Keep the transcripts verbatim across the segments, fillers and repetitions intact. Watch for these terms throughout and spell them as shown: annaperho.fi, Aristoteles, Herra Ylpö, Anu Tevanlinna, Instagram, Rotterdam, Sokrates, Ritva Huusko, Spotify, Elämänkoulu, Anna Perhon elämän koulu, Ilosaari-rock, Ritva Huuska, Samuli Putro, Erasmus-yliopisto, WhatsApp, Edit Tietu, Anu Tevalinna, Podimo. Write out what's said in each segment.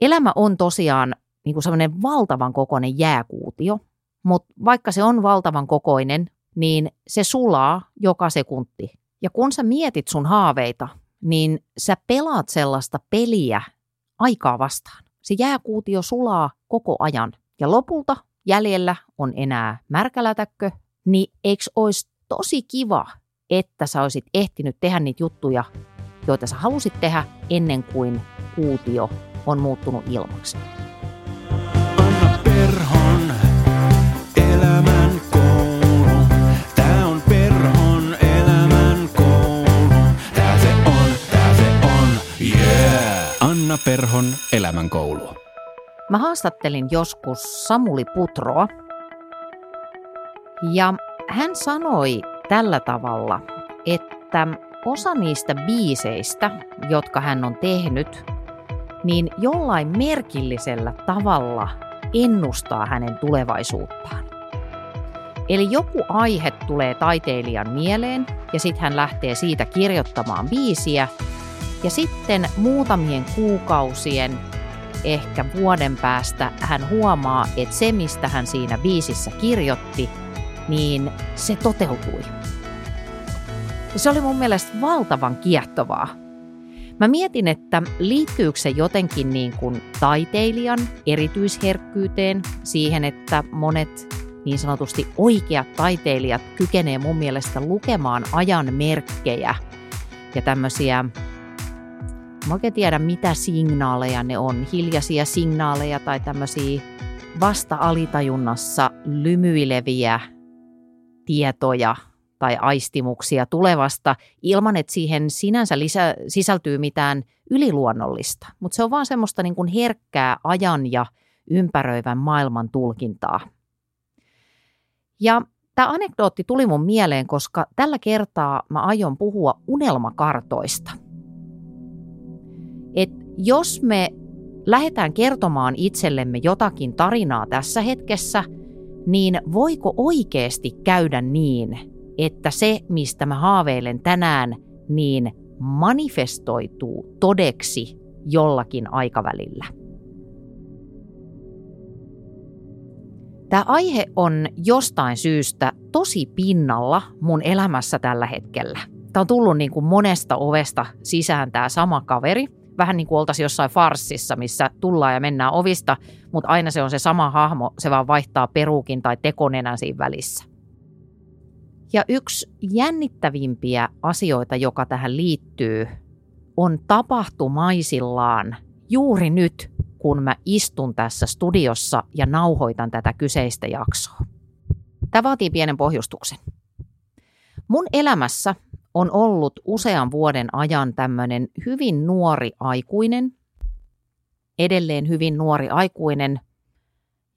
Elämä on tosiaan niin kuin sellainen valtavan kokoinen jääkuutio, mutta vaikka se on valtavan kokoinen, niin se sulaa joka sekunti. Ja kun sä mietit sun haaveita, niin sä pelaat sellaista peliä aikaa vastaan. Se jääkuutio sulaa koko ajan ja lopulta jäljellä on enää märkälätäkkö, niin eikö olisi tosi kiva, että sä olisit ehtinyt tehdä niitä juttuja, joita sä halusit tehdä ennen kuin kuutio on muuttunut ilmaksi. Anna Perhon elämän koulu. Tää on Perhon elämän koulu. Tää se on, tää se on, yeah! Anna Perhon elämän koulu. Mä haastattelin joskus Samuli Putroa ja hän sanoi tällä tavalla, että osa niistä biiseistä, jotka hän on tehnyt, niin jollain merkillisellä tavalla ennustaa hänen tulevaisuuttaan. Eli joku aihe tulee taiteilijan mieleen ja sitten hän lähtee siitä kirjoittamaan biisiä ja sitten muutamien kuukausien, ehkä vuoden päästä hän huomaa, että se mistä hän siinä biisissä kirjoitti, niin se toteutui. Se oli mun mielestä valtavan kiehtovaa. Mä mietin, että liittyykö se jotenkin niin kuin taiteilijan erityisherkkyyteen, siihen, että monet niin sanotusti oikeat taiteilijat kykenee mun mielestä lukemaan ajan merkkejä ja tämmöisiä, mä oikein tiedä mitä signaaleja ne on, hiljaisia signaaleja tai tämmöisiä vasta-alitajunnassa lymyileviä tietoja tai aistimuksia tulevasta ilman, että siihen sinänsä lisä, sisältyy mitään yliluonnollista. Mutta se on vaan semmoista niin kuin herkkää ajan ja ympäröivän maailman tulkintaa. Ja tämä anekdootti tuli mun mieleen, koska tällä kertaa mä aion puhua unelmakartoista. Et jos me lähdetään kertomaan itsellemme jotakin tarinaa tässä hetkessä, niin voiko oikeasti käydä niin, että se, mistä mä haaveilen tänään, niin manifestoituu todeksi jollakin aikavälillä. Tämä aihe on jostain syystä tosi pinnalla mun elämässä tällä hetkellä. Tämä on tullut niin kuin monesta ovesta sisään tämä sama kaveri. Vähän niin kuin oltaisiin jossain farssissa, missä tullaan ja mennään ovista, mutta aina se on se sama hahmo, se vaan vaihtaa peruukin tai tekonenän siinä välissä. Ja yksi jännittävimpiä asioita, joka tähän liittyy, on tapahtumaisillaan juuri nyt, kun mä istun tässä studiossa ja nauhoitan tätä kyseistä jaksoa. Tämä vaatii pienen pohjustuksen. Mun elämässä on ollut usean vuoden ajan tämmöinen hyvin nuori aikuinen, edelleen hyvin nuori aikuinen,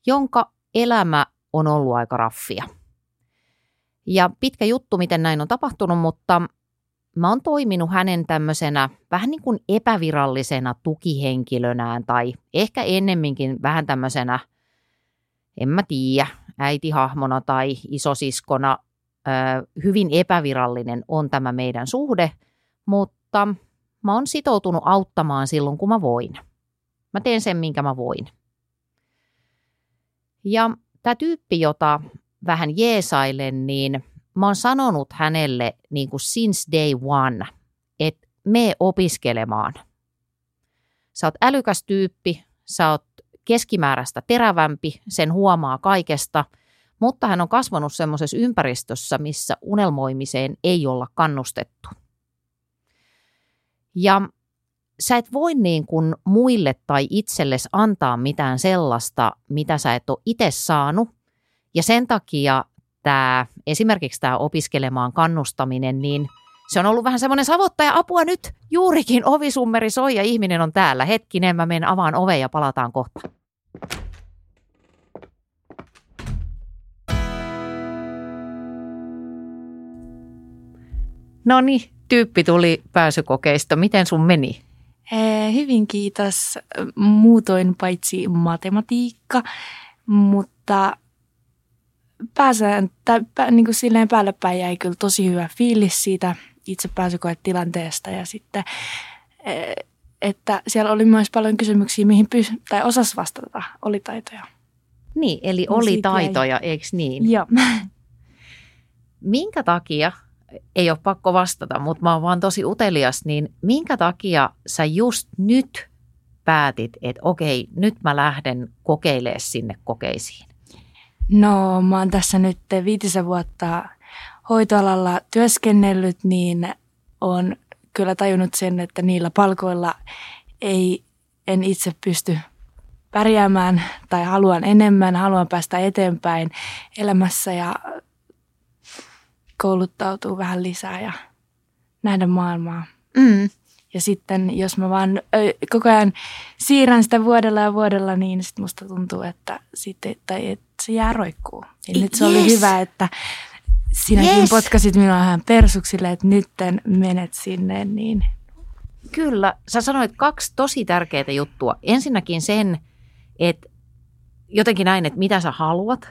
jonka elämä on ollut aika raffia. Ja pitkä juttu, miten näin on tapahtunut, mutta mä oon toiminut hänen tämmöisenä vähän niin kuin epävirallisena tukihenkilönään tai ehkä ennemminkin vähän tämmöisenä, en mä tiedä, äitihahmona tai isosiskona. Hyvin epävirallinen on tämä meidän suhde, mutta mä oon sitoutunut auttamaan silloin, kun mä voin. Mä teen sen, minkä mä voin. Ja tämä tyyppi, jota vähän jeesailen, niin mä oon sanonut hänelle niin kuin since day one, että mee opiskelemaan. Sä oot älykäs tyyppi, sä oot keskimääräistä terävämpi, sen huomaa kaikesta, mutta hän on kasvanut semmoisessa ympäristössä, missä unelmoimiseen ei olla kannustettu. Ja sä et voi niin kuin muille tai itsellesi antaa mitään sellaista, mitä sä et ole itse saanut. Ja sen takia tämä, esimerkiksi tämä opiskelemaan kannustaminen, niin se on ollut vähän semmoinen savottaja apua nyt. Juurikin ovisummeri soi ja ihminen on täällä. Hetkinen, mä menen avaan oven ja palataan kohta. No niin, tyyppi tuli pääsykokeista. Miten sun meni? Eh, hyvin kiitos. Muutoin paitsi matematiikka, mutta pääsään, tai pä, niin kuin silleen päälle päin jäi kyllä tosi hyvä fiilis siitä itse pääsykoetilanteesta ja sitten eh, että siellä oli myös paljon kysymyksiä, mihin pys- tai osasi vastata, oli taitoja. Niin, eli oli taitoja, eikö niin? Joo. Minkä takia, ei ole pakko vastata, mutta mä oon vaan tosi utelias, niin minkä takia sä just nyt päätit, että okei, nyt mä lähden kokeilemaan sinne kokeisiin? No, mä oon tässä nyt viitisen vuotta hoitoalalla työskennellyt, niin oon kyllä tajunnut sen, että niillä palkoilla ei, en itse pysty pärjäämään tai haluan enemmän, haluan päästä eteenpäin elämässä ja kouluttautuu vähän lisää ja nähdä maailmaa. Mm. Ja sitten jos mä vaan ö, koko ajan siirrän sitä vuodella ja vuodella, niin sitten musta tuntuu, että, sitten, tai, että se jää roikkuu. Ja nyt se yes. oli hyvä, että sinäkin yes. potkasit minua vähän persuksille, että nytten menet sinne. Niin. Kyllä. Sä sanoit kaksi tosi tärkeää juttua. Ensinnäkin sen, että jotenkin näin, että mitä sä haluat.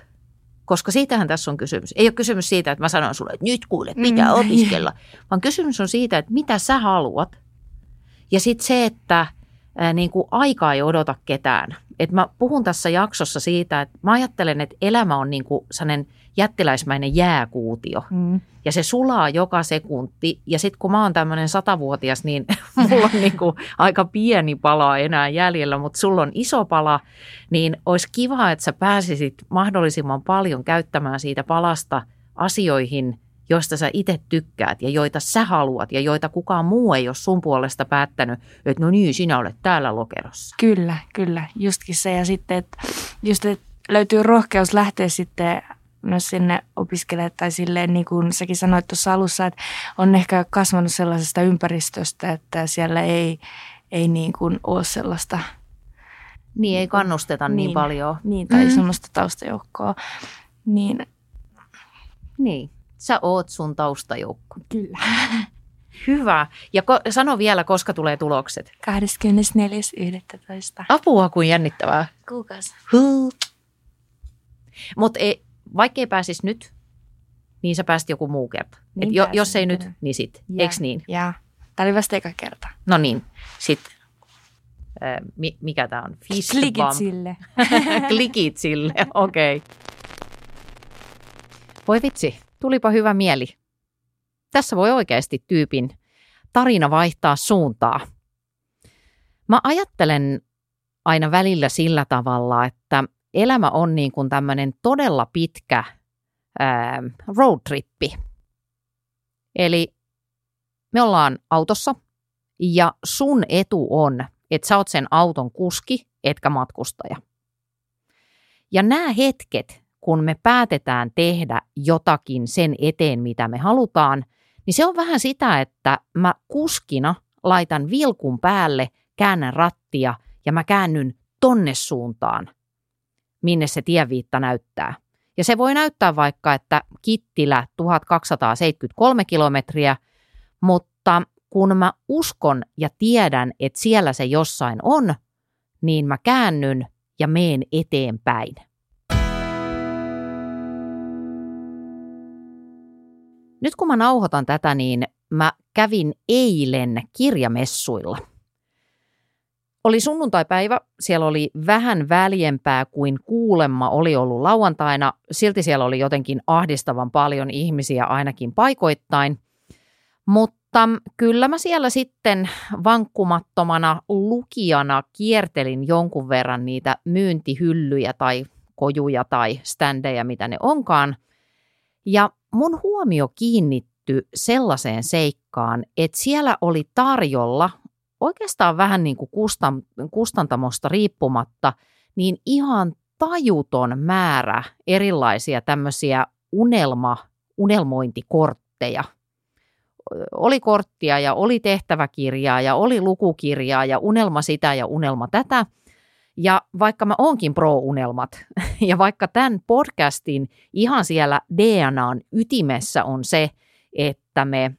Koska siitähän tässä on kysymys. Ei ole kysymys siitä, että mä sanon sulle, että nyt kuule, pitää mm, opiskella. Yeah. Vaan kysymys on siitä, että mitä sä haluat. Ja sitten se, että ää, niin kuin aikaa ei odota ketään. Et mä puhun tässä jaksossa siitä, että mä ajattelen, että elämä on niin kuin sellainen jättiläismäinen jääkuutio. Mm. Ja se sulaa joka sekunti. Ja sitten kun mä oon tämmöinen satavuotias, niin mulla on niin kuin aika pieni pala enää jäljellä, mutta sulla on iso pala. Niin olisi kiva, että sä pääsisit mahdollisimman paljon käyttämään siitä palasta asioihin, joista sä itse tykkäät ja joita sä haluat ja joita kukaan muu ei ole sun puolesta päättänyt, että no niin, sinä olet täällä lokerossa. Kyllä, kyllä. Justkin se ja sitten, että just, et löytyy rohkeus lähteä sitten myös sinne opiskelemaan tai silleen, niin kuin säkin sanoit tuossa alussa, että on ehkä kasvanut sellaisesta ympäristöstä, että siellä ei, ei niin kuin ole sellaista. Niin, ei kannusteta niin, niin paljon. Niin, tai mm. sellaista taustajoukkoa. Niin. Niin. Sä oot sun taustajoukko. Kyllä. Hyvä. Ja ko- sano vielä, koska tulee tulokset. kahdeskymmenesneljäs yhdestoista Apua, kuin jännittävää. Kuukausi. Mutta vaikkei pääsis nyt, niin sä pääsit joku muu kerta. Niin jo, jos ei nyt, niin sit. Ja, eiks niin? Jaa. Tää oli vasta eka kerta. No niin. Sitten. Äh, mi- mikä tää on? Fist bump. Klikit sille. Klikit sille, okei. Okay. Voi vitsi. Tulipa hyvä mieli. Tässä voi oikeasti tyypin tarina vaihtaa suuntaa. Mä ajattelen aina välillä sillä tavalla, että elämä on niin kuin tämmöinen todella pitkä ää, roadtrippi. Eli me ollaan autossa ja sun etu on, että sä oot sen auton kuski, etkä matkustaja. Ja nämä hetket, kun me päätetään tehdä jotakin sen eteen, mitä me halutaan, niin se on vähän sitä, että mä kuskina laitan vilkun päälle, käännän rattia ja mä käännyn tonne suuntaan, minne se tienviitta näyttää. Ja se voi näyttää vaikka, että Kittilä tuhatkaksisataaseitsemänkymmentäkolme kilometriä, mutta kun mä uskon ja tiedän, että siellä se jossain on, niin mä käännyn ja meen eteenpäin. Nyt kun mä nauhoitan tätä, niin mä kävin eilen kirjamessuilla. Oli sunnuntaipäivä, siellä oli vähän väljempää kuin kuulemma oli ollut lauantaina. Silti siellä oli jotenkin ahdistavan paljon ihmisiä ainakin paikoittain. Mutta kyllä mä siellä sitten vankkumattomana lukijana kiertelin jonkun verran niitä myyntihyllyjä tai kojuja tai ständejä, mitä ne onkaan. Ja mun huomio kiinnittyi sellaiseen seikkaan, että siellä oli tarjolla oikeastaan vähän niin kuin kustantamosta riippumatta, niin ihan tajuton määrä erilaisia tämmöisiä unelma, unelmointikortteja. Oli korttia ja oli tehtäväkirjaa ja oli lukukirjaa ja unelma sitä ja unelma tätä. Ja vaikka mä oonkin pro-unelmat ja vaikka tämän podcastin ihan siellä D N A:n ytimessä on se, että me,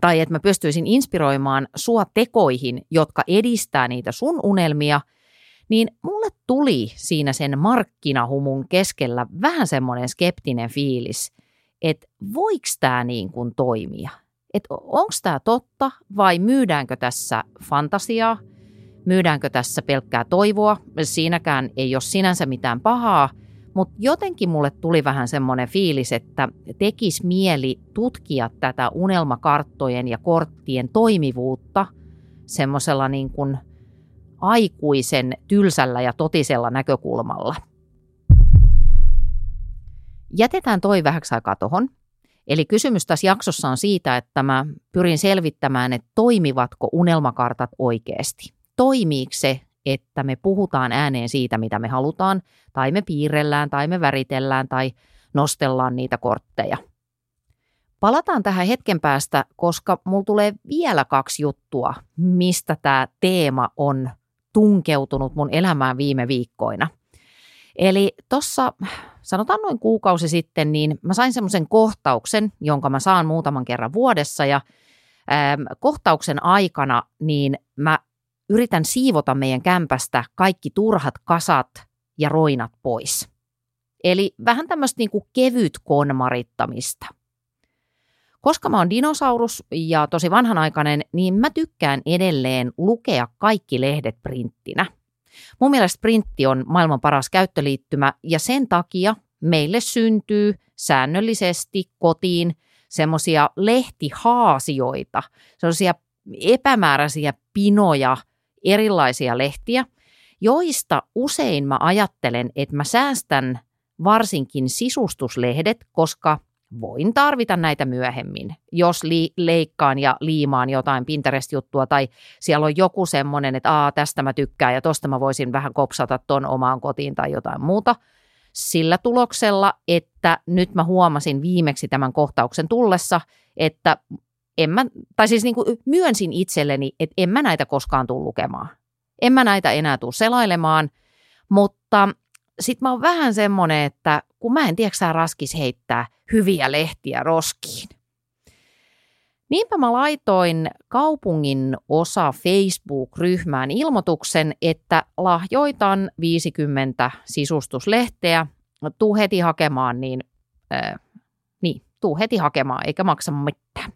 tai että mä pystyisin inspiroimaan sua tekoihin, jotka edistää niitä sun unelmia, niin mulle tuli siinä sen markkinahumun keskellä vähän semmoinen skeptinen fiilis, että voiko tämä niin kuin toimia? että onko tämä totta vai myydäänkö tässä fantasiaa, myydäänkö tässä pelkkää toivoa. Siinäkään ei ole sinänsä mitään pahaa, mutta jotenkin mulle tuli vähän semmoinen fiilis, että tekisi mieli tutkia tätä unelmakarttojen ja korttien toimivuutta semmoisella niin kuin aikuisen tylsällä ja totisella näkökulmalla. Jätetään toi vähäksi aikaa tohon. Eli kysymys tässä jaksossa on siitä, että mä pyrin selvittämään, että toimivatko unelmakartat oikeasti. Toimiiko se, että me puhutaan ääneen siitä, mitä me halutaan, tai me piirrellään, tai me väritellään, tai nostellaan niitä kortteja. Palataan tähän hetken päästä, koska mulla tulee vielä kaksi juttua, mistä tämä teema on tunkeutunut mun elämään viime viikkoina. Eli tuossa sanotaan noin kuukausi sitten, niin mä sain semmoisen kohtauksen, jonka mä saan muutaman kerran vuodessa ja ähm, kohtauksen aikana niin mä yritän siivota meidän kämpästä kaikki turhat kasat ja roinat pois. Eli vähän tämmöistä niin kuin kevyt konmarittamista. Koska mä oon dinosaurus ja tosi vanhanaikainen, niin mä tykkään edelleen lukea kaikki lehdet printtinä. Mun mielestä printti on maailman paras käyttöliittymä ja sen takia meille syntyy säännöllisesti kotiin semmoisia lehtihaasioita, semmoisia epämääräisiä pinoja, erilaisia lehtiä, joista usein mä ajattelen, että mä säästän varsinkin sisustuslehdet, koska voin tarvita näitä myöhemmin, jos li- leikkaan ja liimaan jotain Pinterest-juttua tai siellä on joku semmoinen, että Aa, tästä mä tykkään ja tosta mä voisin vähän kopsata ton omaan kotiin tai jotain muuta. Sillä tuloksella, että nyt mä huomasin viimeksi tämän kohtauksen tullessa, että en mä, tai siis niin kuin myönsin itselleni, että en mä näitä koskaan tule lukemaan. En mä näitä enää tule selailemaan, mutta sitten mä oon vähän semmoinen, että kun mä en tiedäksä raskis heittää hyviä lehtiä roskiin. Niinpä mä laitoin kaupungin osa Facebook-ryhmään ilmoituksen, että lahjoitan viisikymmentä sisustuslehteä. Tuu heti hakemaan, niin, äh, niin tuu heti hakemaan, eikä maksa mitään.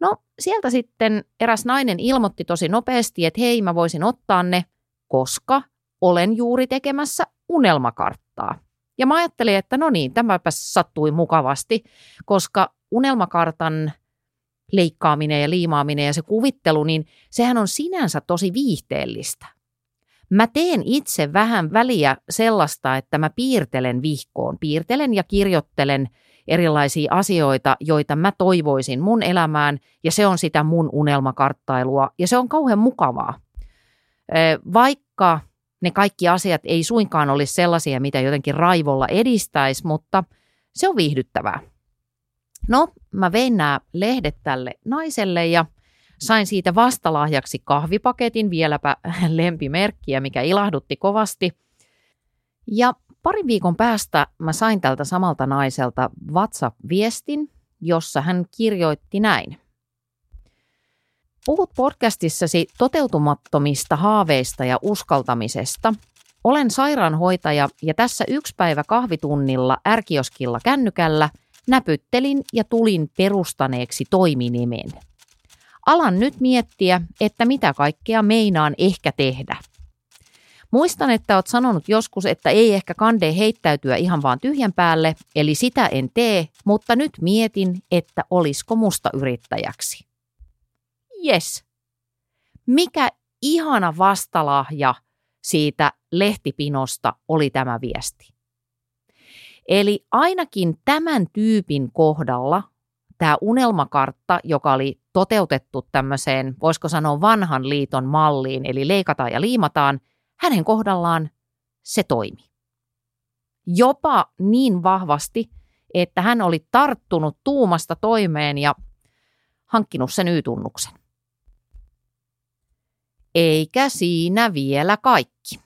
No sieltä sitten eräs nainen ilmoitti tosi nopeasti, että hei mä voisin ottaa ne, koska olen juuri tekemässä unelmakarttaa. Ja mä ajattelin, että no niin, tämäpä sattui mukavasti, koska unelmakartan leikkaaminen ja liimaaminen ja se kuvittelu, niin sehän on sinänsä tosi viihteellistä. Mä teen itse vähän väliä sellaista, että mä piirtelen vihkoon, piirtelen ja kirjoittelen erilaisia asioita, joita mä toivoisin mun elämään, ja se on sitä mun unelmakarttailua, ja se on kauhean mukavaa. Vaikka ne kaikki asiat ei suinkaan olisi sellaisia, mitä jotenkin raivolla edistäisi, mutta se on viihdyttävää. No, mä vein nämä lehdet tälle naiselle ja sain siitä vastalahjaksi kahvipaketin, vieläpä lempimerkkiä, mikä ilahdutti kovasti. Ja parin viikon päästä mä sain tältä samalta naiselta WhatsApp-viestin, jossa hän kirjoitti näin. Puhut podcastissasi toteutumattomista haaveista ja uskaltamisesta. Olen sairaanhoitaja ja tässä yksi päivä kahvitunnilla ärkioskilla kännykällä näpyttelin ja tulin perustaneeksi toiminimen. Alan nyt miettiä, että mitä kaikkea meinaan ehkä tehdä. Muistan, että olet sanonut joskus, että ei ehkä kande heittäytyä ihan vaan tyhjän päälle, eli sitä en tee, mutta nyt mietin, että olisiko musta yrittäjäksi. Jes, mikä ihana vastalahja siitä lehtipinosta oli tämä viesti. Eli ainakin tämän tyypin kohdalla tämä unelmakartta, joka oli toteutettu tämmöiseen, voisiko sanoa vanhan liiton malliin, eli leikataan ja liimataan, hänen kohdallaan se toimi. Jopa niin vahvasti, että hän oli tarttunut tuumasta toimeen ja hankkinut sen Y-tunnuksen. Eikä siinä vielä kaikki.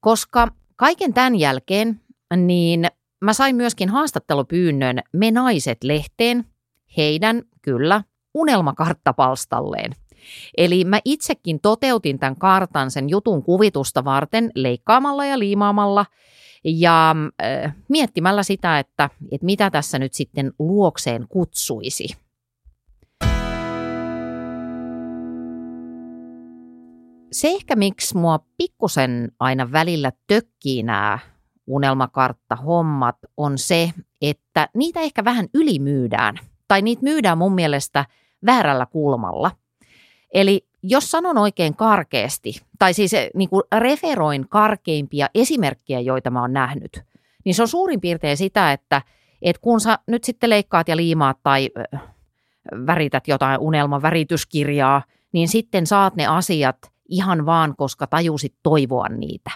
Koska kaiken tämän jälkeen, niin mä sain myöskin haastattelupyynnön Me Naiset-lehteen, heidän, kyllä, unelmakarttapalstalleen. Eli mä itsekin toteutin tämän kartan sen jutun kuvitusta varten leikkaamalla ja liimaamalla ja äh, miettimällä sitä, että, että mitä tässä nyt sitten luokseen kutsuisi. se ehkä miksi mua pikkusen aina välillä tökkii nämä unelmakarttahommat on se, että niitä ehkä vähän ylimyydään. Tai niitä myydään mun mielestä väärällä kulmalla. Eli jos sanon oikein karkeasti, tai siis niin kuin referoin karkeimpia esimerkkejä, joita mä oon nähnyt, niin se on suurin piirtein sitä, että, että kun sä nyt sitten leikkaat ja liimaat tai värität jotain unelmavärityskirjaa, niin sitten saat ne asiat ihan vaan, koska tajusit toivoa niitä.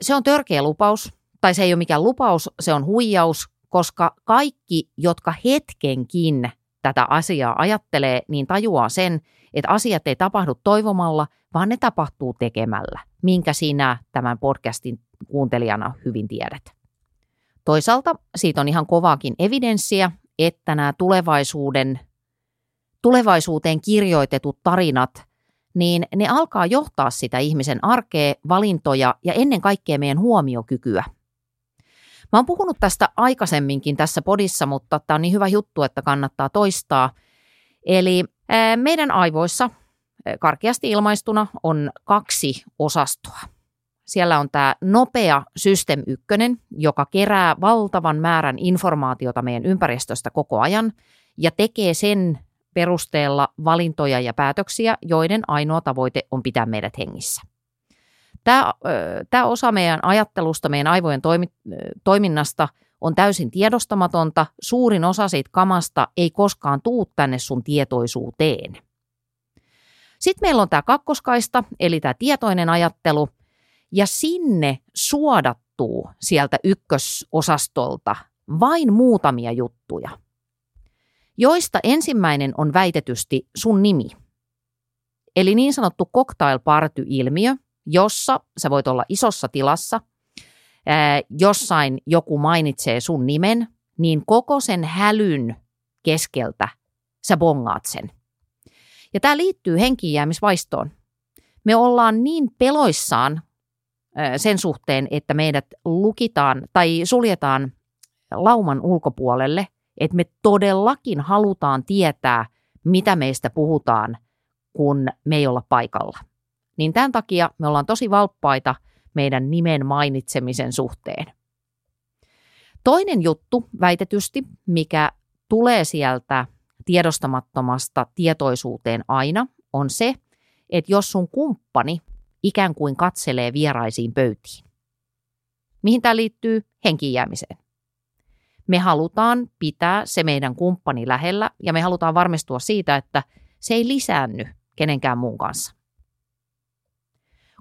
Se on törkeä lupaus, tai se ei ole mikään lupaus, se on huijaus, koska kaikki, jotka hetkenkin tätä asiaa ajattelee, niin tajuaa sen, että asiat ei tapahdu toivomalla, vaan ne tapahtuu tekemällä, minkä sinä tämän podcastin kuuntelijana hyvin tiedät. Toisaalta siitä on ihan kovaakin evidenssiä, että nämä tulevaisuuden, tulevaisuuteen kirjoitetut tarinat, niin ne alkaa johtaa sitä ihmisen arkea, valintoja ja ennen kaikkea meidän huomiokykyä. Mä oon puhunut tästä aikaisemminkin tässä podissa, mutta tämä on niin hyvä juttu, että kannattaa toistaa. Eli meidän aivoissa karkeasti ilmaistuna on kaksi osastoa. Siellä on tämä nopea system ykkönen, joka kerää valtavan määrän informaatiota meidän ympäristöstä koko ajan ja tekee sen perusteella valintoja ja päätöksiä, joiden ainoa tavoite on pitää meidät hengissä. Tämä, tämä osa meidän ajattelusta, meidän aivojen toimi, toiminnasta on täysin tiedostamatonta. Suurin osa siitä kamasta ei koskaan tuu tänne sun tietoisuuteen. Sitten meillä on tämä kakkoskaista, eli tämä tietoinen ajattelu. Ja sinne suodattuu sieltä ykkösosastolta vain muutamia juttuja, joista ensimmäinen on väitetysti sun nimi. Eli niin sanottu cocktail party-ilmiö, jossa sä voit olla isossa tilassa, ää, jossain joku mainitsee sun nimen, niin koko sen hälyn keskeltä sä bongaat sen. Ja tää liittyy henkiinjäämisvaistoon. Me ollaan niin peloissaan ää, sen suhteen, että meidät lukitaan tai suljetaan lauman ulkopuolelle, että me todellakin halutaan tietää, mitä meistä puhutaan, kun me ei olla paikalla. Niin tämän takia me ollaan tosi valppaita meidän nimen mainitsemisen suhteen. Toinen juttu väitetysti, mikä tulee sieltä tiedostamattomasta tietoisuuteen aina, on se, että jos sun kumppani ikään kuin katselee vieraisiin pöytiin. Mihin tämä liittyy? Henkiinjäämiseen. Me halutaan pitää se meidän kumppani lähellä ja me halutaan varmistua siitä, että se ei lisäänny kenenkään muun kanssa.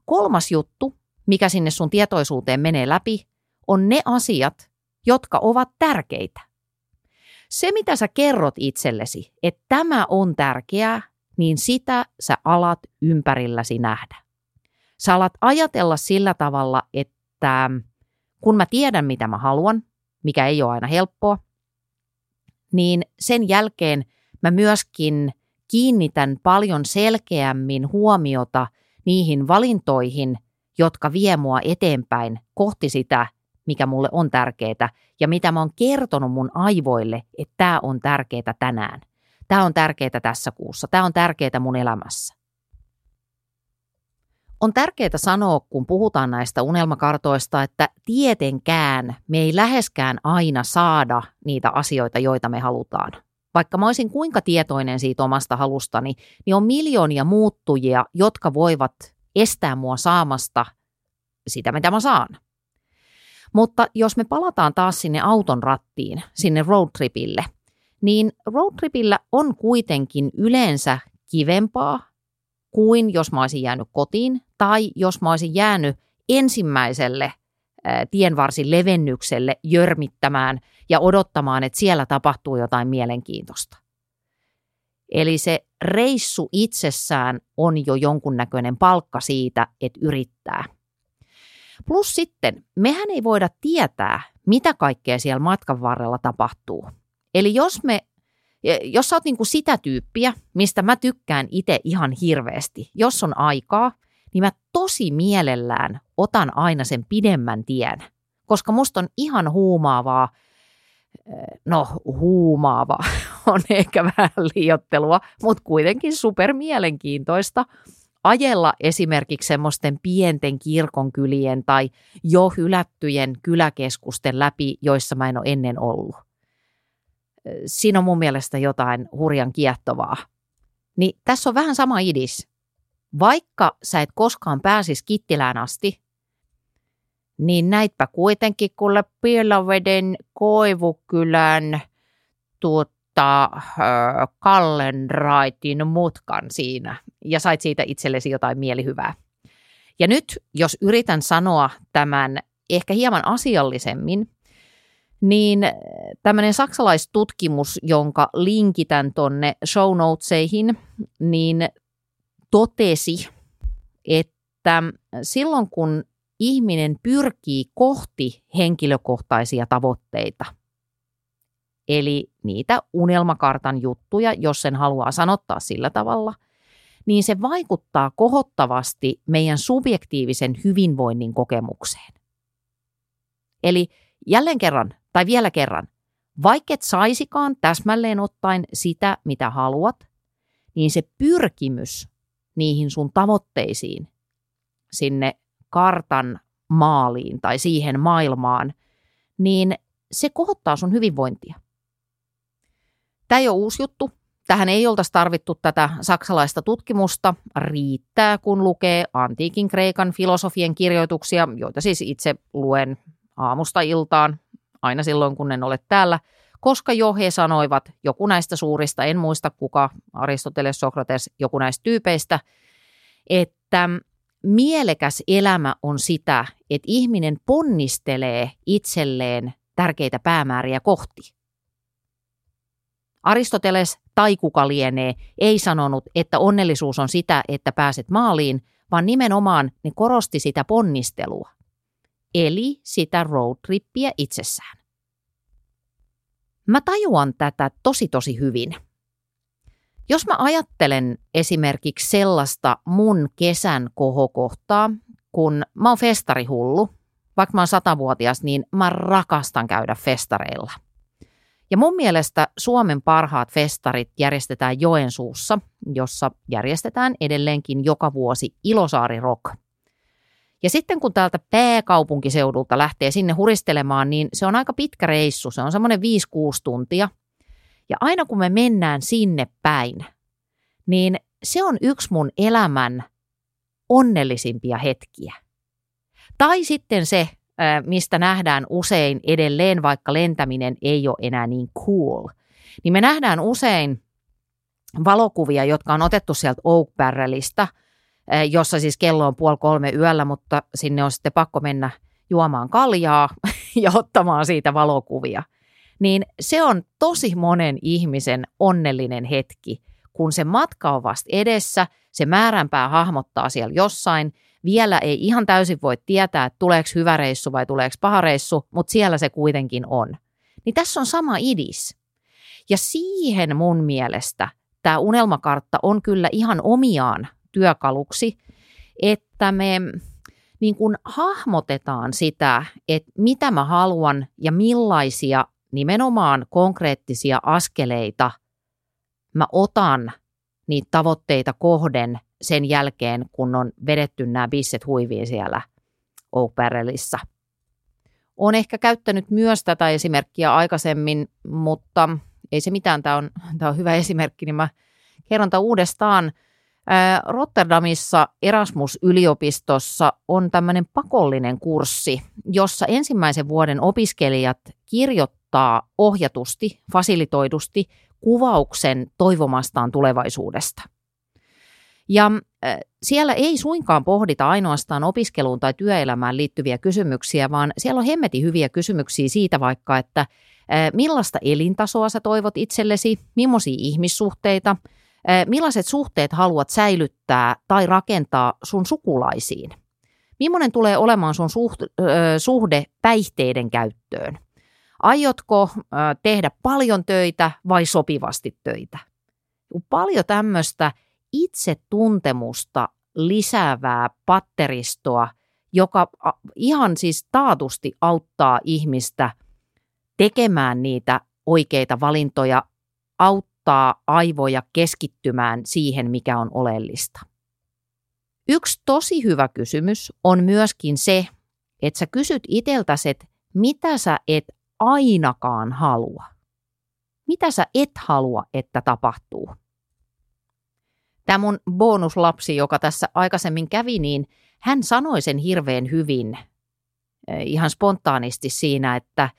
Kolmas juttu, mikä sinne sun tietoisuuteen menee läpi, on ne asiat, jotka ovat tärkeitä. Se, mitä sä kerrot itsellesi, että tämä on tärkeää, niin sitä sä alat ympärilläsi nähdä. Sä alat ajatella sillä tavalla, että kun mä tiedän, mitä mä haluan, mikä ei ole aina helppoa, niin sen jälkeen mä myöskin kiinnitän paljon selkeämmin huomiota niihin valintoihin, jotka vie mua eteenpäin kohti sitä, mikä mulle on tärkeää ja mitä mä oon kertonut mun aivoille, että tämä on tärkeää tänään. Tämä on tärkeää tässä kuussa, tämä on tärkeää mun elämässä. On tärkeää sanoa, kun puhutaan näistä unelmakartoista, että tietenkään me ei läheskään aina saada niitä asioita, joita me halutaan. Vaikka mä olisin kuinka tietoinen siitä omasta halustani, niin on miljoonia muuttujia, jotka voivat estää mua saamasta sitä, mitä mä saan. Mutta jos me palataan taas sinne auton rattiin, sinne roadtripille, niin roadtripillä on kuitenkin yleensä kivempaa kuin jos mä olisin jäänyt kotiin tai jos mä olisin jäänyt ensimmäiselle tienvarsin levennykselle jörmittämään ja odottamaan, että siellä tapahtuu jotain mielenkiintoista. Eli se reissu itsessään on jo jonkunnäköinen palkka siitä, että yrittää. Plus sitten, mehän ei voida tietää, mitä kaikkea siellä matkan varrella tapahtuu. Eli jos me Jos sä oot niinku sitä tyyppiä, mistä mä tykkään itse ihan hirveästi, jos on aikaa, niin mä tosi mielellään otan aina sen pidemmän tien, koska musta on ihan huumaavaa, no huumaavaa on ehkä vähän liioittelua, mutta kuitenkin super mielenkiintoista ajella esimerkiksi semmoisten pienten kirkonkylien tai jo hylättyjen kyläkeskusten läpi, joissa mä en ole ennen ollut. Siinä on mun mielestä jotain hurjan kiehtovaa. Niin tässä on vähän sama idis. Vaikka sä et koskaan pääsisi Kittilään asti, niin näitpä kuitenkin kuule Pielaveden Koivukylän tuota, Kallenraitin mutkan siinä ja sait siitä itsellesi jotain mielihyvää. Ja nyt, jos yritän sanoa tämän ehkä hieman asiallisemmin, niin tämmöinen saksalaistutkimus, jonka linkitän tonne show notesihin, niin totesi, että silloin kun ihminen pyrkii kohti henkilökohtaisia tavoitteita, eli niitä unelmakartan juttuja, jos sen haluaa sanottaa sillä tavalla, niin se vaikuttaa kohottavasti meidän subjektiivisen hyvinvoinnin kokemukseen. Eli jälleen kerran, tai vielä kerran, vaikka et saisikaan täsmälleen ottaen sitä, mitä haluat, niin se pyrkimys niihin sun tavoitteisiin sinne kartan maaliin tai siihen maailmaan, niin se kohottaa sun hyvinvointia. Tämä ei ole uusi juttu. Tähän ei oltaisi tarvittu tätä saksalaista tutkimusta. Riittää, kun lukee antiikin Kreikan filosofien kirjoituksia, joita siis itse luen aamusta iltaan, aina silloin kun en ole täällä, koska jo he sanoivat, joku näistä suurista, en muista kuka, Aristoteles, Sokrates, joku näistä tyypeistä, että mielekäs elämä on sitä, että ihminen ponnistelee itselleen tärkeitä päämääriä kohti. Aristoteles tai kuka lienee ei sanonut, että onnellisuus on sitä, että pääset maaliin, vaan nimenomaan ne korosti sitä ponnistelua, eli sitä roadtrippiä itsessään. Mä tajuan tätä tosi tosi hyvin. Jos mä ajattelen esimerkiksi sellaista mun kesän kohokohtaa, kun mä oon festarihullu, vaikka mä oon satavuotias, niin mä rakastan käydä festareilla. Ja mun mielestä Suomen parhaat festarit järjestetään Joensuussa, jossa järjestetään edelleenkin joka vuosi Ilosaari-rock. Ja sitten kun täältä pääkaupunkiseudulta lähtee sinne huristelemaan, niin se on aika pitkä reissu, se on semmoinen viisi kuusi tuntia. Ja aina kun me mennään sinne päin, niin se on yksi mun elämän onnellisimpia hetkiä. Tai sitten se, mistä nähdään usein edelleen, vaikka lentäminen ei ole enää niin cool, niin me nähdään usein valokuvia, jotka on otettu sieltä Oak Barrelista, jossa siis kello on puoli kolme yöllä, mutta sinne on sitten pakko mennä juomaan kaljaa ja ottamaan siitä valokuvia. Niin se on tosi monen ihmisen onnellinen hetki, kun se matka on vasta edessä, se määränpää hahmottaa siellä jossain. Vielä ei ihan täysin voi tietää, että tuleeko hyvä reissu vai tuleeko paha reissu, mutta siellä se kuitenkin on. Niin tässä on sama idis. Ja siihen mun mielestä tämä unelmakartta on kyllä ihan omiaan työkaluksi, että me niin kun hahmotetaan sitä, että mitä mä haluan ja millaisia nimenomaan konkreettisia askeleita mä otan niitä tavoitteita kohden sen jälkeen, kun on vedetty nämä bisset huiviin siellä Oak Barrelissa. Olen ehkä käyttänyt myös tätä esimerkkiä aikaisemmin, mutta ei se mitään, tämä on, tämä on hyvä esimerkki, niin mä kerron tämän uudestaan. Rotterdamissa Erasmus-yliopistossa on tämmöinen pakollinen kurssi, jossa ensimmäisen vuoden opiskelijat kirjoittaa ohjatusti, fasilitoidusti kuvauksen toivomastaan tulevaisuudesta. Ja siellä ei suinkaan pohdita ainoastaan opiskeluun tai työelämään liittyviä kysymyksiä, vaan siellä on hemmetin hyviä kysymyksiä siitä vaikka, että millaista elintasoa sä toivot itsellesi, millaisia ihmissuhteita, millaiset suhteet haluat säilyttää tai rakentaa sun sukulaisiin? Millainen tulee olemaan sun suhde päihteiden käyttöön? Aiotko tehdä paljon töitä vai sopivasti töitä? Paljon tämmöistä itsetuntemusta lisäävää patteristoa, joka ihan siis taatusti auttaa ihmistä tekemään niitä oikeita valintoja, auttaa aivoja keskittymään siihen, mikä on oleellista. Yksi tosi hyvä kysymys on myöskin se, että sä kysyt iteltäsi, että mitä sä et ainakaan halua. Mitä sä et halua, että tapahtuu? Tämä mun bonuslapsi, joka tässä aikaisemmin kävi, niin hän sanoi sen hirveän hyvin ihan spontaanisti siinä, että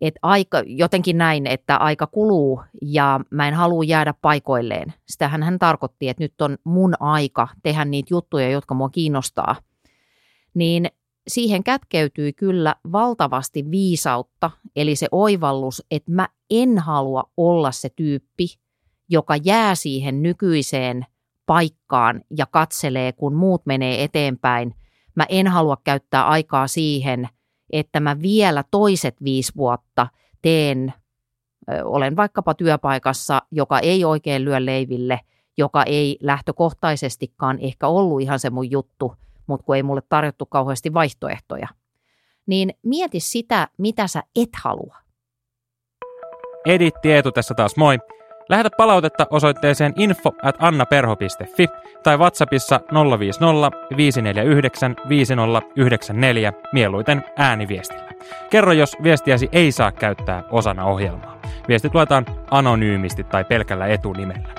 et aika, jotenkin näin, että aika kuluu ja mä en halua jäädä paikoilleen. Sitähän hän tarkoitti, että nyt on mun aika tehdä niitä juttuja, jotka mua kiinnostaa. Niin siihen kätkeytyi kyllä valtavasti viisautta, eli se oivallus, että mä en halua olla se tyyppi, joka jää siihen nykyiseen paikkaan ja katselee, kun muut menee eteenpäin. Mä en halua käyttää aikaa siihen, että mä vielä toiset viisi vuotta teen, olen vaikkapa työpaikassa, joka ei oikein lyö leiville, joka ei lähtökohtaisestikaan ehkä ollut ihan se mun juttu, mutta kun ei mulle tarjottu kauheasti vaihtoehtoja. Niin mieti sitä, mitä sä et halua. Edit Tietu tässä taas, moi. Lähetä palautetta osoitteeseen info at annaperho piste fi tai WhatsAppissa nolla viisi nolla viisi neljä yhdeksän viisi nolla yhdeksän neljä mieluiten ääniviestillä. Kerro, jos viestiäsi ei saa käyttää osana ohjelmaa. Viestit luetaan anonyymisti tai pelkällä etunimellä.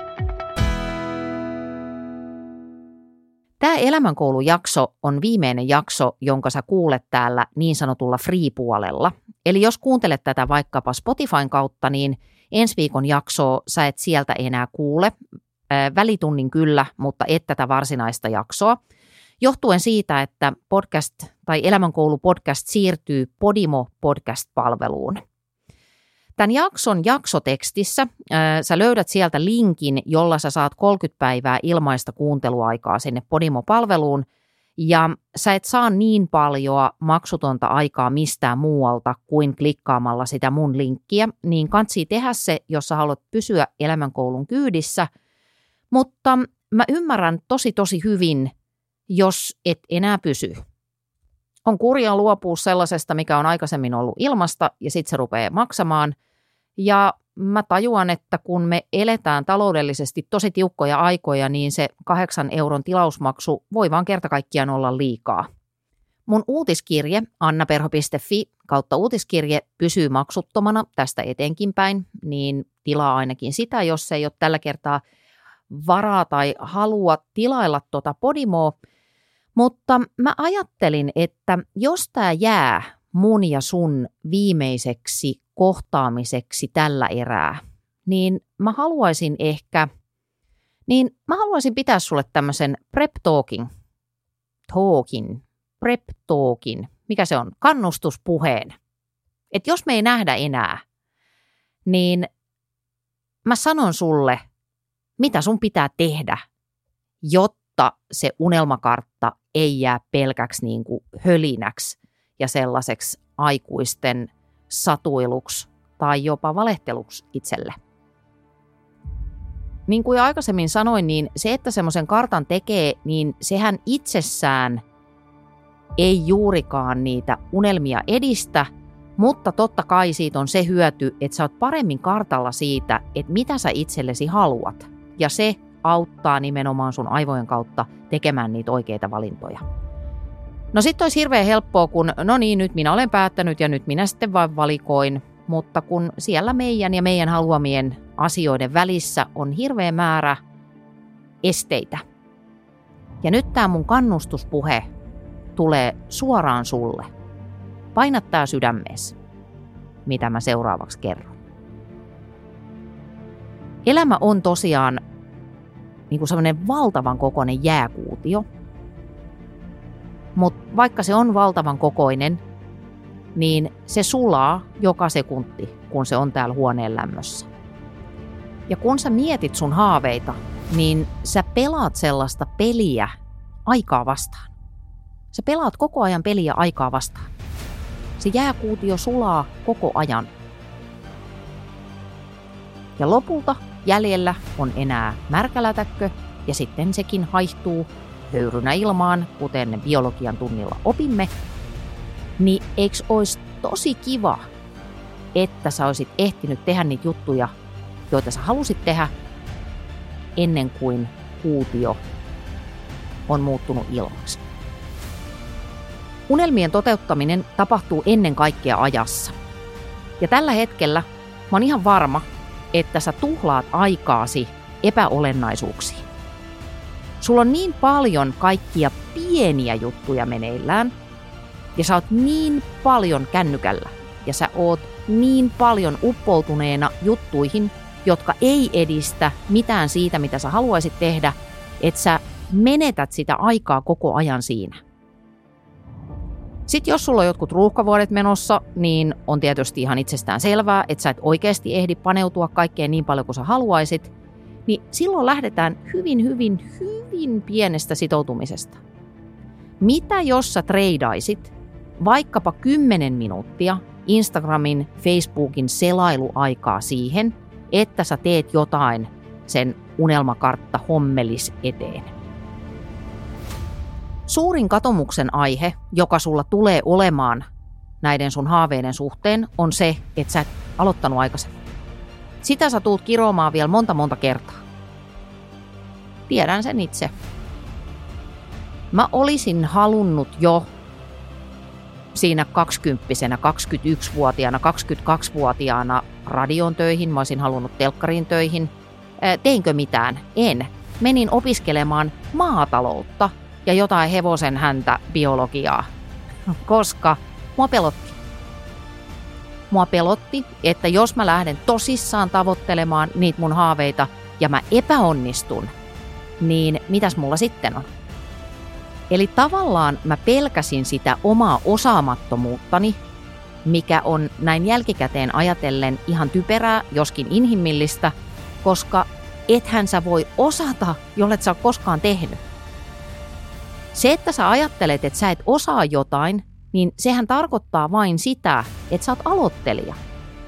Tämä elämänkoulujakso on viimeinen jakso, jonka sä kuulet täällä niin sanotulla free-puolella. Eli jos kuuntelet tätä vaikkapa Spotifyn kautta, niin ensi viikon jaksoa sä et sieltä enää kuule, välitunnin kyllä, mutta et tätä varsinaista jaksoa. Johtuen siitä, että podcast tai elämänkoulu podcast siirtyy Podimo podcast-palveluun. Tämän jakson jaksotekstissä äh, sä löydät sieltä linkin, jolla sä saat kolmekymmentä päivää ilmaista kuunteluaikaa sinne Podimo-palveluun. Ja sä et saa niin paljon maksutonta aikaa mistään muualta kuin klikkaamalla sitä mun linkkiä, niin kansi tehdä se, jos sä haluat pysyä elämänkoulun kyydissä. Mutta mä ymmärrän tosi tosi hyvin, jos et enää pysy. On kurjaa luopua sellaisesta, mikä on aikaisemmin ollut ilmasta ja sit se rupeaa maksamaan. Ja mä tajuan, että kun me eletään taloudellisesti tosi tiukkoja aikoja, niin se kahdeksan euron tilausmaksu voi vaan kerta kaikkiaan olla liikaa. Mun uutiskirje annaperho piste fi kautta uutiskirje pysyy maksuttomana tästä etenkin päin, niin tilaa ainakin sitä, jos ei ole tällä kertaa varaa tai halua tilailla tuota Podimoa. Mutta mä ajattelin, että jos tää jää mun ja sun viimeiseksi kohtaamiseksi tällä erää, niin mä haluaisin ehkä, niin mä haluaisin pitää sulle tämmöisen prep talking, talking, prep talking, mikä se on, kannustuspuheen. Että jos me ei nähdä enää, niin mä sanon sulle, mitä sun pitää tehdä, jotta se unelmakartta ei jää pelkäksi niin kuin hölinäksi ja sellaiseksi aikuisten satuiluksi tai jopa valehteluksi itselle. Niin kuin aikaisemmin sanoin, niin se, että semmoisen kartan tekee, niin sehän itsessään ei juurikaan niitä unelmia edistä, mutta totta kai siitä on se hyöty, että sä oot paremmin kartalla siitä, että mitä sä itsellesi haluat. Ja se auttaa nimenomaan sun aivojen kautta tekemään niitä oikeita valintoja. No sitten olisi hirveän helppoa, kun no niin, nyt minä olen päättänyt ja nyt minä sitten vain valikoin, mutta kun siellä meidän ja meidän haluamien asioiden välissä on hirveä määrä esteitä. Ja nyt tämä mun kannustuspuhe tulee suoraan sulle. Paina tää sydämeesi, mitä mä seuraavaksi kerron. Elämä on tosiaan niin kuin sellainen valtavan kokoinen jääkuutio. Mutta vaikka se on valtavan kokoinen, niin se sulaa joka sekunti, kun se on täällä huoneen lämmössä. Ja kun sä mietit sun haaveita, niin sä pelaat sellaista peliä aikaa vastaan. Sä pelaat koko ajan peliä aikaa vastaan. Se jääkuutio sulaa koko ajan. Ja lopulta jäljellä on enää märkälätäkkö ja sitten sekin haihtuu höyrynä ilmaan, kuten biologian tunnilla opimme, niin eikö olisi tosi kiva, että sä olisit ehtinyt tehdä niitä juttuja, joita sä halusit tehdä, ennen kuin kuutio on muuttunut ilmaksi. Unelmien toteuttaminen tapahtuu ennen kaikkea ajassa. Ja tällä hetkellä mä oon ihan varma, että sä tuhlaat aikaasi epäolennaisuuksiin. Sulla on niin paljon kaikkia pieniä juttuja meneillään, ja sä oot niin paljon kännykällä, ja sä oot niin paljon uppoutuneena juttuihin, jotka ei edistä mitään siitä, mitä sä haluaisit tehdä, että sä menetät sitä aikaa koko ajan siinä. Sitten jos sulla on jotkut ruuhkavuodet menossa, niin on tietysti ihan itsestään selvää, että sä et oikeasti ehdi paneutua kaikkeen niin paljon kuin sä haluaisit, niin silloin lähdetään hyvin, hyvin, hyvin pienestä sitoutumisesta. Mitä jos sä treidaisit vaikkapa kymmenen minuuttia Instagramin, Facebookin selailuaikaa siihen, että sä teet jotain sen unelmakartta hommelis eteen. Suurin katomuksen aihe, joka sulla tulee olemaan näiden sun haaveiden suhteen, on se, että sä et aloittanut aikaisemmin. Sitä sä tuut kiroamaan vielä monta monta kertaa. Tiedän sen itse. Mä olisin halunnut jo siinä kaksikymppisenä, kaksikymmentäyksivuotiaana, kaksikymmentäkaksivuotiaana radion töihin, mä olisin halunnut telkkariin töihin. Teinkö mitään? En. Menin opiskelemaan maataloutta ja jotain hevosen häntä biologiaa, koska mua pelotti. Mua pelotti, että jos mä lähden tosissaan tavoittelemaan niitä mun haaveita ja mä epäonnistun, niin mitäs mulla sitten on? Eli tavallaan mä pelkäsin sitä omaa osaamattomuuttani, mikä on näin jälkikäteen ajatellen ihan typerää, joskin inhimillistä, koska ethän sä voi osata, jollet sä oot koskaan tehnyt. Se, että sä ajattelet, että sä et osaa jotain, niin sehän tarkoittaa vain sitä, että sä oot aloittelija.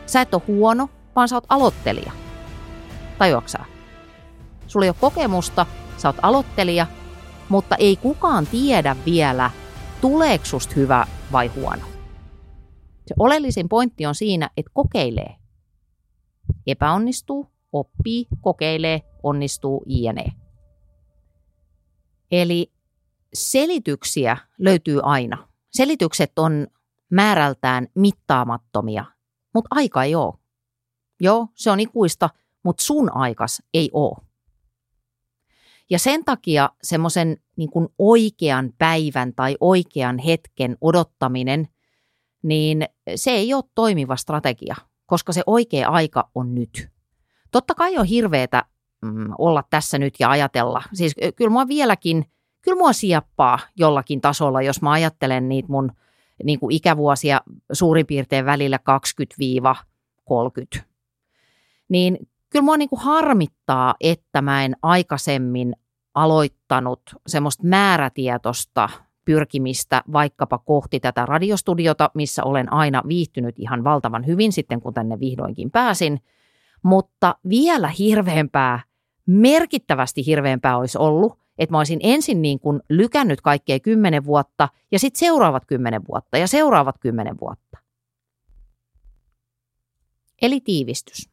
Sä et ole huono, vaan sä oot aloittelija. Tajuatko sä? Sulla ei ole kokemusta, sä oot aloittelija, mutta ei kukaan tiedä vielä, tuleeko susta hyvä vai huono. Se oleellisin pointti on siinä, että kokeilee. Epäonnistuu, oppii, kokeilee, onnistuu, jne. Eli selityksiä löytyy aina. Selitykset on määrältään mittaamattomia, mutta aika ei ole. Joo, se on ikuista, mutta sun aikas ei ole. Ja sen takia semmoisen niin kuin oikean päivän tai oikean hetken odottaminen, niin se ei ole toimiva strategia, koska se oikea aika on nyt. Totta kai on hirveetä mm, olla tässä nyt ja ajatella. Siis kyllä mua vieläkin, kyllä mua sieppaa jollakin tasolla, jos mä ajattelen niitä mun niin kuin ikävuosia suurin piirtein välillä kaksikymmentä kolmekymmentä. Niin kyllä mua niin kuin harmittaa, että mä en aikaisemmin aloittanut semmoista määrätietoista pyrkimistä vaikkapa kohti tätä radiostudiota, missä olen aina viihtynyt ihan valtavan hyvin sitten, kun tänne vihdoinkin pääsin. Mutta vielä hirveämpää, merkittävästi hirveämpää olisi ollut, että mä olisin ensin niin kuin lykännyt kaikkea kymmenen vuotta ja sitten seuraavat kymmenen vuotta ja seuraavat kymmenen vuotta. Eli tiivistys.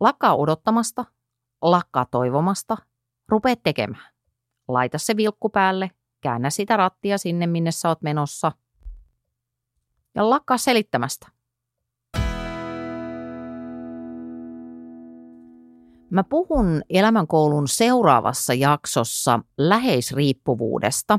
Lakkaa odottamasta, lakkaa toivomasta, rupea tekemään. Laita se vilkku päälle, käännä sitä rattia sinne, minne sä oot menossa. Ja lakkaa selittämästä. Mä puhun elämänkoulun seuraavassa jaksossa läheisriippuvuudesta.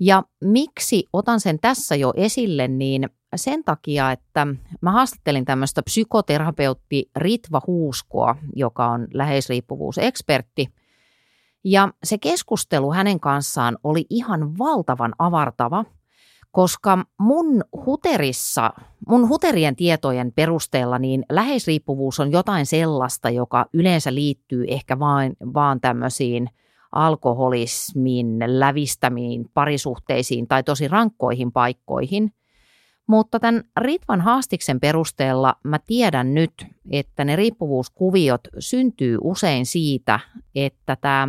Ja miksi otan sen tässä jo esille, niin sen takia, että mä haastattelin tämmöistä psykoterapeutti Ritva Huuskoa, joka on läheisriippuvuusekspertti. Ja se keskustelu hänen kanssaan oli ihan valtavan avartava, koska mun huterissa, mun huterien tietojen perusteella niin läheisriippuvuus on jotain sellaista, joka yleensä liittyy ehkä vain, vaan tämmöisiin alkoholismiin, lävistämiin, parisuhteisiin tai tosi rankkoihin paikkoihin. Mutta tämän Ritvan haastiksen perusteella mä tiedän nyt, että ne riippuvuuskuviot syntyy usein siitä, että tämä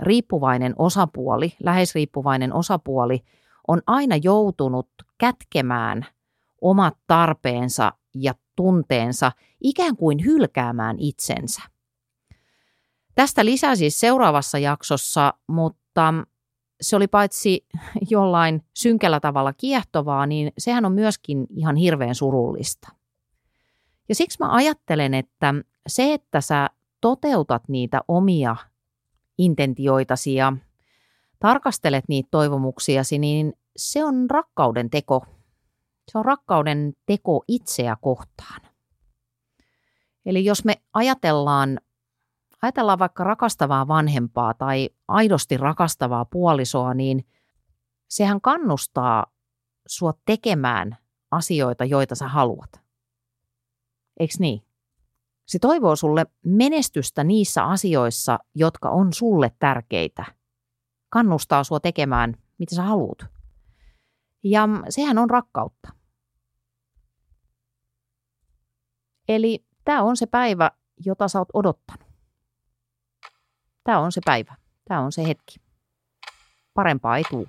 riippuvainen osapuoli, läheisriippuvainen osapuoli on aina joutunut kätkemään omat tarpeensa ja tunteensa, ikään kuin hylkäämään itsensä. Tästä lisää siis seuraavassa jaksossa, mutta mutta se oli paitsi jollain synkällä tavalla kiehtovaa, niin sehän on myöskin ihan hirveän surullista. Ja siksi mä ajattelen, että se, että sä toteutat niitä omia intentioitasi ja tarkastelet niitä toivomuksiasi, niin se on rakkauden teko. Se on rakkauden teko itseä kohtaan. Eli jos me ajatellaan, ajatellaan vaikka rakastavaa vanhempaa tai aidosti rakastavaa puolisoa, niin sehän kannustaa sua tekemään asioita, joita sä haluat. Eikö niin? Se toivoo sulle menestystä niissä asioissa, jotka on sulle tärkeitä. Kannustaa sua tekemään, mitä sä haluat. Ja sehän on rakkautta. Eli tämä on se päivä, jota sä oot odottanut. Tämä on se päivä. Tämä on se hetki. Parempaa ei tule.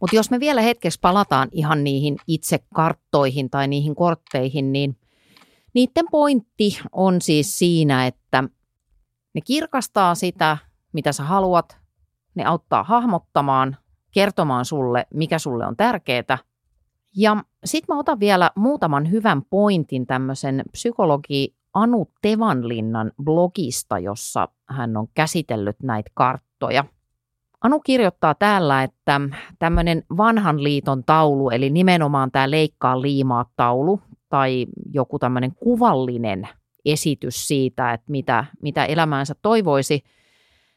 Mutta jos me vielä hetkeksi palataan ihan niihin itse karttoihin tai niihin kortteihin, niin niiden pointti on siis siinä, että ne kirkastaa sitä, mitä sä haluat. Ne auttaa hahmottamaan, kertomaan sulle, mikä sulle on tärkeää. Ja sitten mä otan vielä muutaman hyvän pointin tämmöisen psykologi Anu Tevanlinnan blogista, jossa hän on käsitellyt näitä karttoja. Anu kirjoittaa täällä, että tämmöinen vanhan liiton taulu, eli nimenomaan tämä leikkaa liimaa taulu tai joku tämmöinen kuvallinen esitys siitä, että mitä, mitä elämäänsä toivoisi,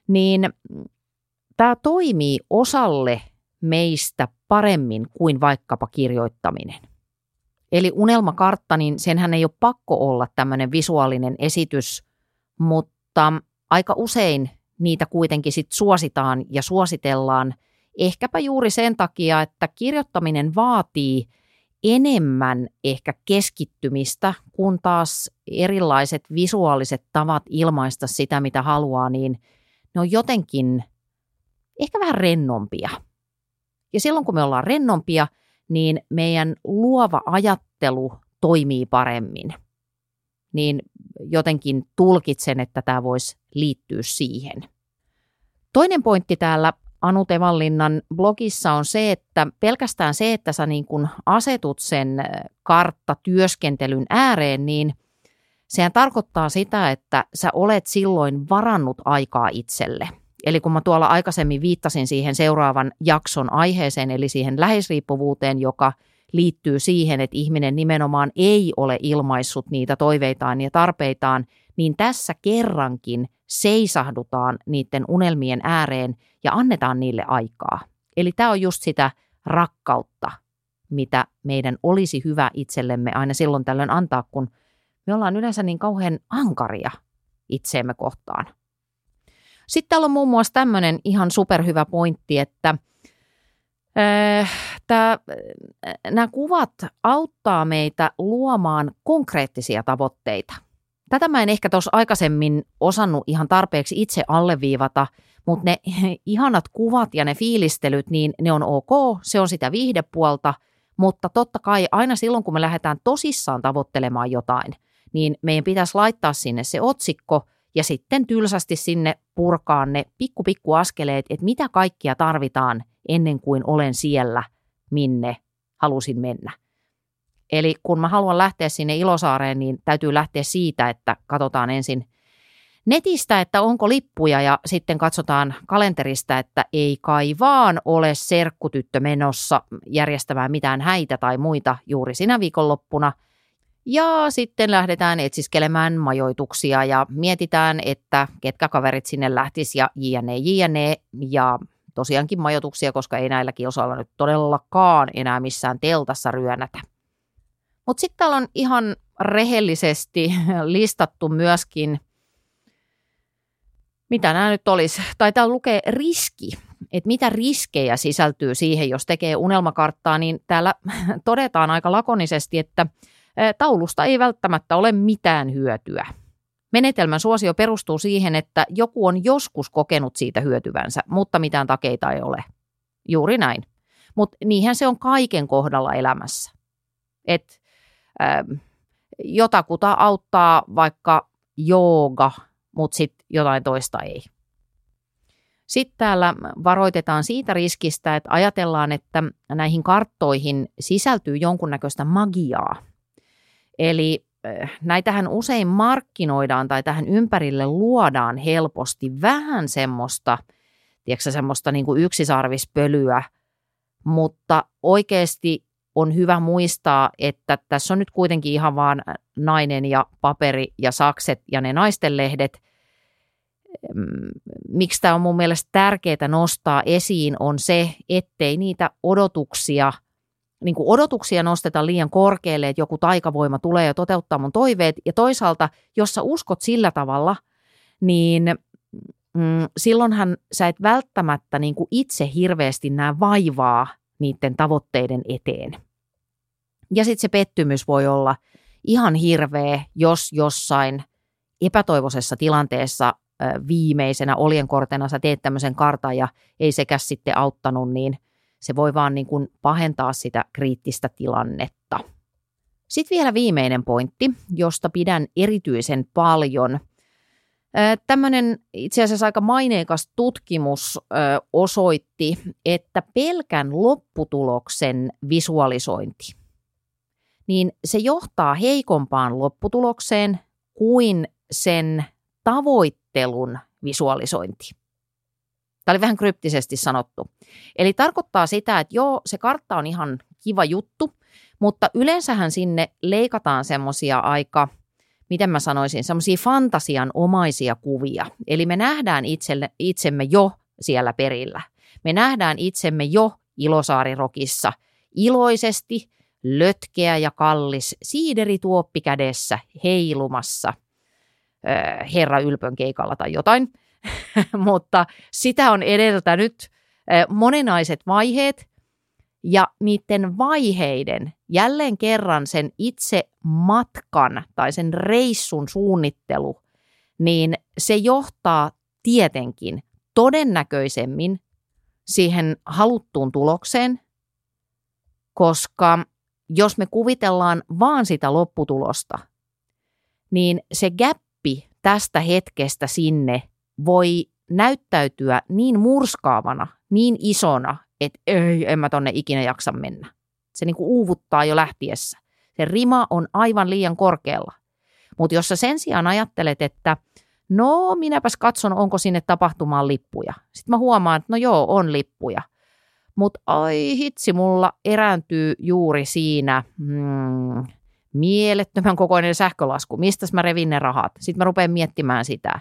niin tämä toimii osalle meistä paremmin kuin vaikkapa kirjoittaminen. Eli unelmakartta, niin senhän ei ole pakko olla tämmöinen visuaalinen esitys, mutta aika usein niitä kuitenkin sit suositaan ja suositellaan ehkäpä juuri sen takia, että kirjoittaminen vaatii enemmän ehkä keskittymistä, kun taas erilaiset visuaaliset tavat ilmaista sitä, mitä haluaa, niin ne on jotenkin ehkä vähän rennompia. Ja silloin, kun me ollaan rennompia, niin meidän luova ajattelu toimii paremmin. Niin jotenkin tulkitsen, että tämä voisi liittyä siihen. Toinen pointti täällä Anu Tevanlinnan blogissa on se, että pelkästään se, että sä niin kun asetut sen karttatyöskentelyn ääreen, niin sehän tarkoittaa sitä, että sä olet silloin varannut aikaa itselle. Eli kun mä tuolla aikaisemmin viittasin siihen seuraavan jakson aiheeseen, eli siihen läheisriippuvuuteen, joka liittyy siihen, että ihminen nimenomaan ei ole ilmaissut niitä toiveitaan ja tarpeitaan, niin tässä kerrankin seisahdutaan niiden unelmien ääreen ja annetaan niille aikaa. Eli tämä on just sitä rakkautta, mitä meidän olisi hyvä itsellemme aina silloin tällöin antaa, kun me ollaan yleensä niin kauhean ankaria itseemme kohtaan. Sitten täällä on muun muassa tämmöinen ihan superhyvä pointti, että äh, nämä kuvat auttaa meitä luomaan konkreettisia tavoitteita. Tätä mä en ehkä tuossa aikaisemmin osannut ihan tarpeeksi itse alleviivata, mutta ne ihanat kuvat ja ne fiilistelyt, niin ne on ok, se on sitä viihdepuolta, mutta totta kai aina silloin, kun me lähdetään tosissaan tavoittelemaan jotain, niin meidän pitäisi laittaa sinne se otsikko, ja sitten tylsästi sinne purkaa ne pikku pikku askeleet, että mitä kaikkia tarvitaan ennen kuin olen siellä, minne halusin mennä. Eli kun mä haluan lähteä sinne Ilosaareen, niin täytyy lähteä siitä, että katsotaan ensin netistä, että onko lippuja ja sitten katsotaan kalenterista, että ei kai vaan ole serkkutyttö menossa järjestämään mitään häitä tai muita juuri sinä viikonloppuna. Ja sitten lähdetään etsiskelemään majoituksia ja mietitään, että ketkä kaverit sinne lähtisi ja jne, jne. Ja tosiaankin majoituksia, koska ei näilläkin osalla nyt todellakaan enää missään teltassa ryönätä. Mutta sitten täällä on ihan rehellisesti listattu myöskin, mitä nämä nyt olisi, tai täällä lukee riski, että mitä riskejä sisältyy siihen, jos tekee unelmakarttaa, niin täällä todetaan aika lakonisesti, että taulusta ei välttämättä ole mitään hyötyä. Menetelmän suosio perustuu siihen, että joku on joskus kokenut siitä hyötyvänsä, mutta mitään takeita ei ole. Juuri näin. Mutta niinhän se on kaiken kohdalla elämässä. Et, äh, jotakuta auttaa vaikka jooga, mutta sitten jotain toista ei. Sitten täällä varoitetaan siitä riskistä, että ajatellaan, että näihin karttoihin sisältyy jonkunnäköistä magiaa. Eli näitähän usein markkinoidaan tai tähän ympärille luodaan helposti vähän semmoista, tiedätkö, semmoista niin kuin yksisarvispölyä, mutta oikeasti on hyvä muistaa, että tässä on nyt kuitenkin ihan vaan nainen ja paperi ja sakset ja ne naistenlehdet. Miksi tämä on mun mielestä tärkeää nostaa esiin on se, ettei niitä odotuksia, niin kuin odotuksia nosteta liian korkealle, että joku taikavoima tulee ja toteuttaa mun toiveet. Ja toisaalta, jos sä uskot sillä tavalla, niin mm, silloinhan sä et välttämättä niin kuin itse hirveästi näe vaivaa niiden tavoitteiden eteen. Ja sitten se pettymys voi olla ihan hirveä, jos jossain epätoivoisessa tilanteessa viimeisenä oljenkortena sä teet tämmöisen kartan ja ei sekäs sitten auttanut, niin se voi vaan niin kuin pahentaa sitä kriittistä tilannetta. Sitten vielä viimeinen pointti, josta pidän erityisen paljon. Tämmöinen itse asiassa aika maineikas tutkimus osoitti, että pelkän lopputuloksen visualisointi, niin se johtaa heikompaan lopputulokseen kuin sen tavoittelun visualisointi. Tämä oli vähän kryptisesti sanottu. Eli tarkoittaa sitä, että joo, se kartta on ihan kiva juttu, mutta yleensähän sinne leikataan semmoisia aika, miten mä sanoisin, semmoisia fantasianomaisia kuvia. Eli me nähdään itselle, itsemme jo siellä perillä. Me nähdään itsemme jo Ilosaari-rockissa iloisesti, lötkeä ja kallis, siiderituoppi kädessä, heilumassa, Herra Ylpön keikalla tai jotain, mutta sitä on edeltänyt monenaiset vaiheet ja niiden vaiheiden jälleen kerran sen itse matkan tai sen reissun suunnittelu, niin se johtaa tietenkin todennäköisemmin siihen haluttuun tulokseen, koska jos me kuvitellaan vaan sitä lopputulosta, niin se gap tästä hetkestä sinne voi näyttäytyä niin murskaavana, niin isona, että ei, en mä tonne ikinä jaksa mennä. Se niin kuin uuvuttaa jo lähtiessä. Se rima on aivan liian korkealla. Mutta jos sä sen sijaan ajattelet, että no minäpäs katson, onko sinne tapahtumaan lippuja. Sitten mä huomaan, että no joo, on lippuja. Mutta ai hitsi, mulla erääntyy juuri siinä... Hmm, mielettömän kokoinen sähkölasku, mistäs mä revin ne rahat, sitten mä rupean miettimään sitä,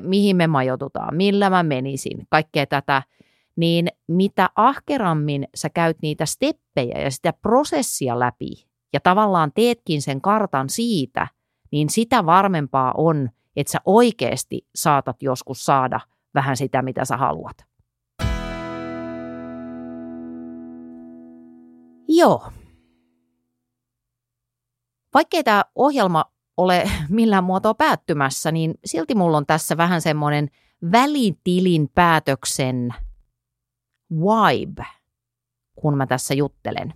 mihin me majoitutaan, millä mä menisin, kaikkea tätä, niin mitä ahkerammin sä käyt niitä steppejä ja sitä prosessia läpi ja tavallaan teetkin sen kartan siitä, niin sitä varmempaa on, että sä oikeasti saatat joskus saada vähän sitä, mitä sä haluat. Joo. Vaikkei tämä ohjelma ole millään muotoa päättymässä, niin silti mulla on tässä vähän semmoinen välitilin päätöksen vibe, kun mä tässä juttelen.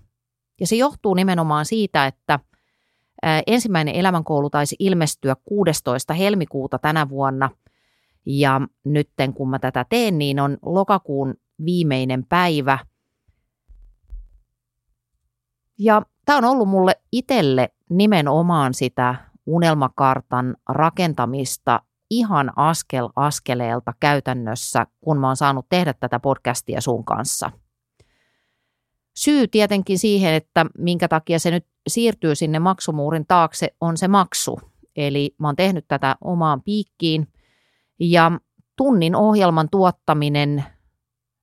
Ja se johtuu nimenomaan siitä, että ensimmäinen elämänkoulu taisi ilmestyä kuudestoista helmikuuta tänä vuonna. Ja nytten kun mä tätä teen, niin on lokakuun viimeinen päivä. Ja tämä on ollut mulle itselle nimenomaan sitä unelmakartan rakentamista ihan askel askeleelta käytännössä, kun mä oon saanut tehdä tätä podcastia sun kanssa. Syy tietenkin siihen, että minkä takia se nyt siirtyy sinne maksumuurin taakse, on se maksu. Eli mä oon tehnyt tätä omaan piikkiin ja tunnin ohjelman tuottaminen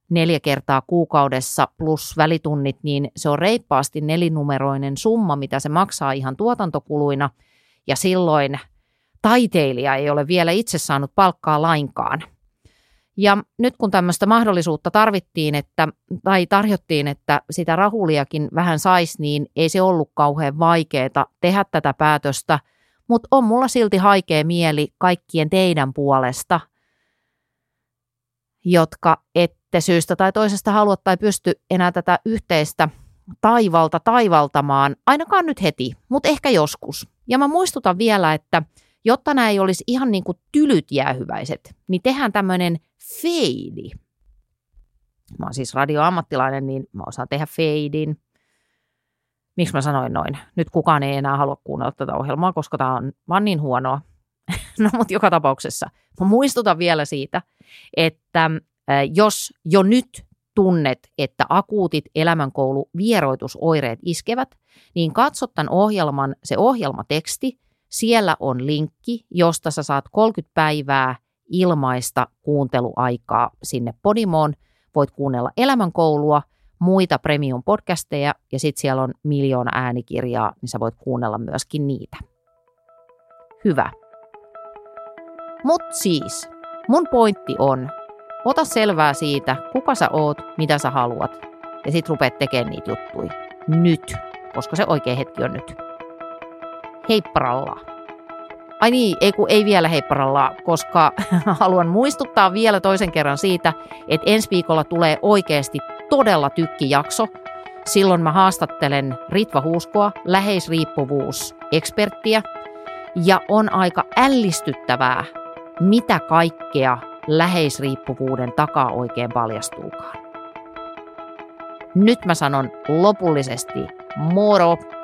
neljä kertaa kuukaudessa plus välitunnit, niin se on reippaasti nelinumeroinen summa, mitä se maksaa ihan tuotantokuluina. Ja silloin taiteilija ei ole vielä itse saanut palkkaa lainkaan. Ja nyt kun tämmöistä mahdollisuutta tarvittiin, että, tai tarjottiin, että sitä rahuliakin vähän saisi, niin ei se ollut kauhean vaikeaa tehdä tätä päätöstä. Mutta on mulla silti haikea mieli kaikkien teidän puolesta, jotka ette syystä tai toisesta halua tai pysty enää tätä yhteistä taivalta taivaltamaan, ainakaan nyt heti, mutta ehkä joskus. Ja mä muistutan vielä, että Jotta nämä ei olisi ihan niin kuin tylyt jäähyväiset, niin tehdään tämmöinen feidi. Mä oon siis radioammattilainen, niin mä osaan tehdä feidin. Miksi mä sanoin noin? Nyt kukaan ei enää halua kuunnella tätä ohjelmaa, koska tää on vaan niin huonoa. No mutta joka tapauksessa. Mä muistutan vielä siitä, että jos jo nyt tunnet, että akuutit elämänkouluvieroitusoireet iskevät, niin katso tämän ohjelman, se ohjelmateksti. Siellä on linkki, josta sä saat kolmekymmentä päivää ilmaista kuunteluaikaa sinne Podimoon. Voit kuunnella elämänkoulua, muita premium-podcasteja ja sitten siellä on miljoona äänikirjaa, niin sä voit kuunnella myöskin niitä. Hyvä. Mut siis, mun pointti on, ota selvää siitä, kuka sä oot, mitä sä haluat ja sit rupeat tekemään niitä juttuja. Nyt, koska se oikea hetki on nyt. Heipparallaa. Ai niin, ei kun ei vielä heipparallaa, koska haluan muistuttaa vielä toisen kerran siitä, että ensi viikolla tulee oikeasti todella tykkijakso. Silloin mä haastattelen Ritva Huuskoa, läheisriippuvuuseksperttiä, ja on aika ällistyttävää, mitä kaikkea läheisriippuvuuden takaa oikein paljastuukaan. Nyt mä sanon lopullisesti moro!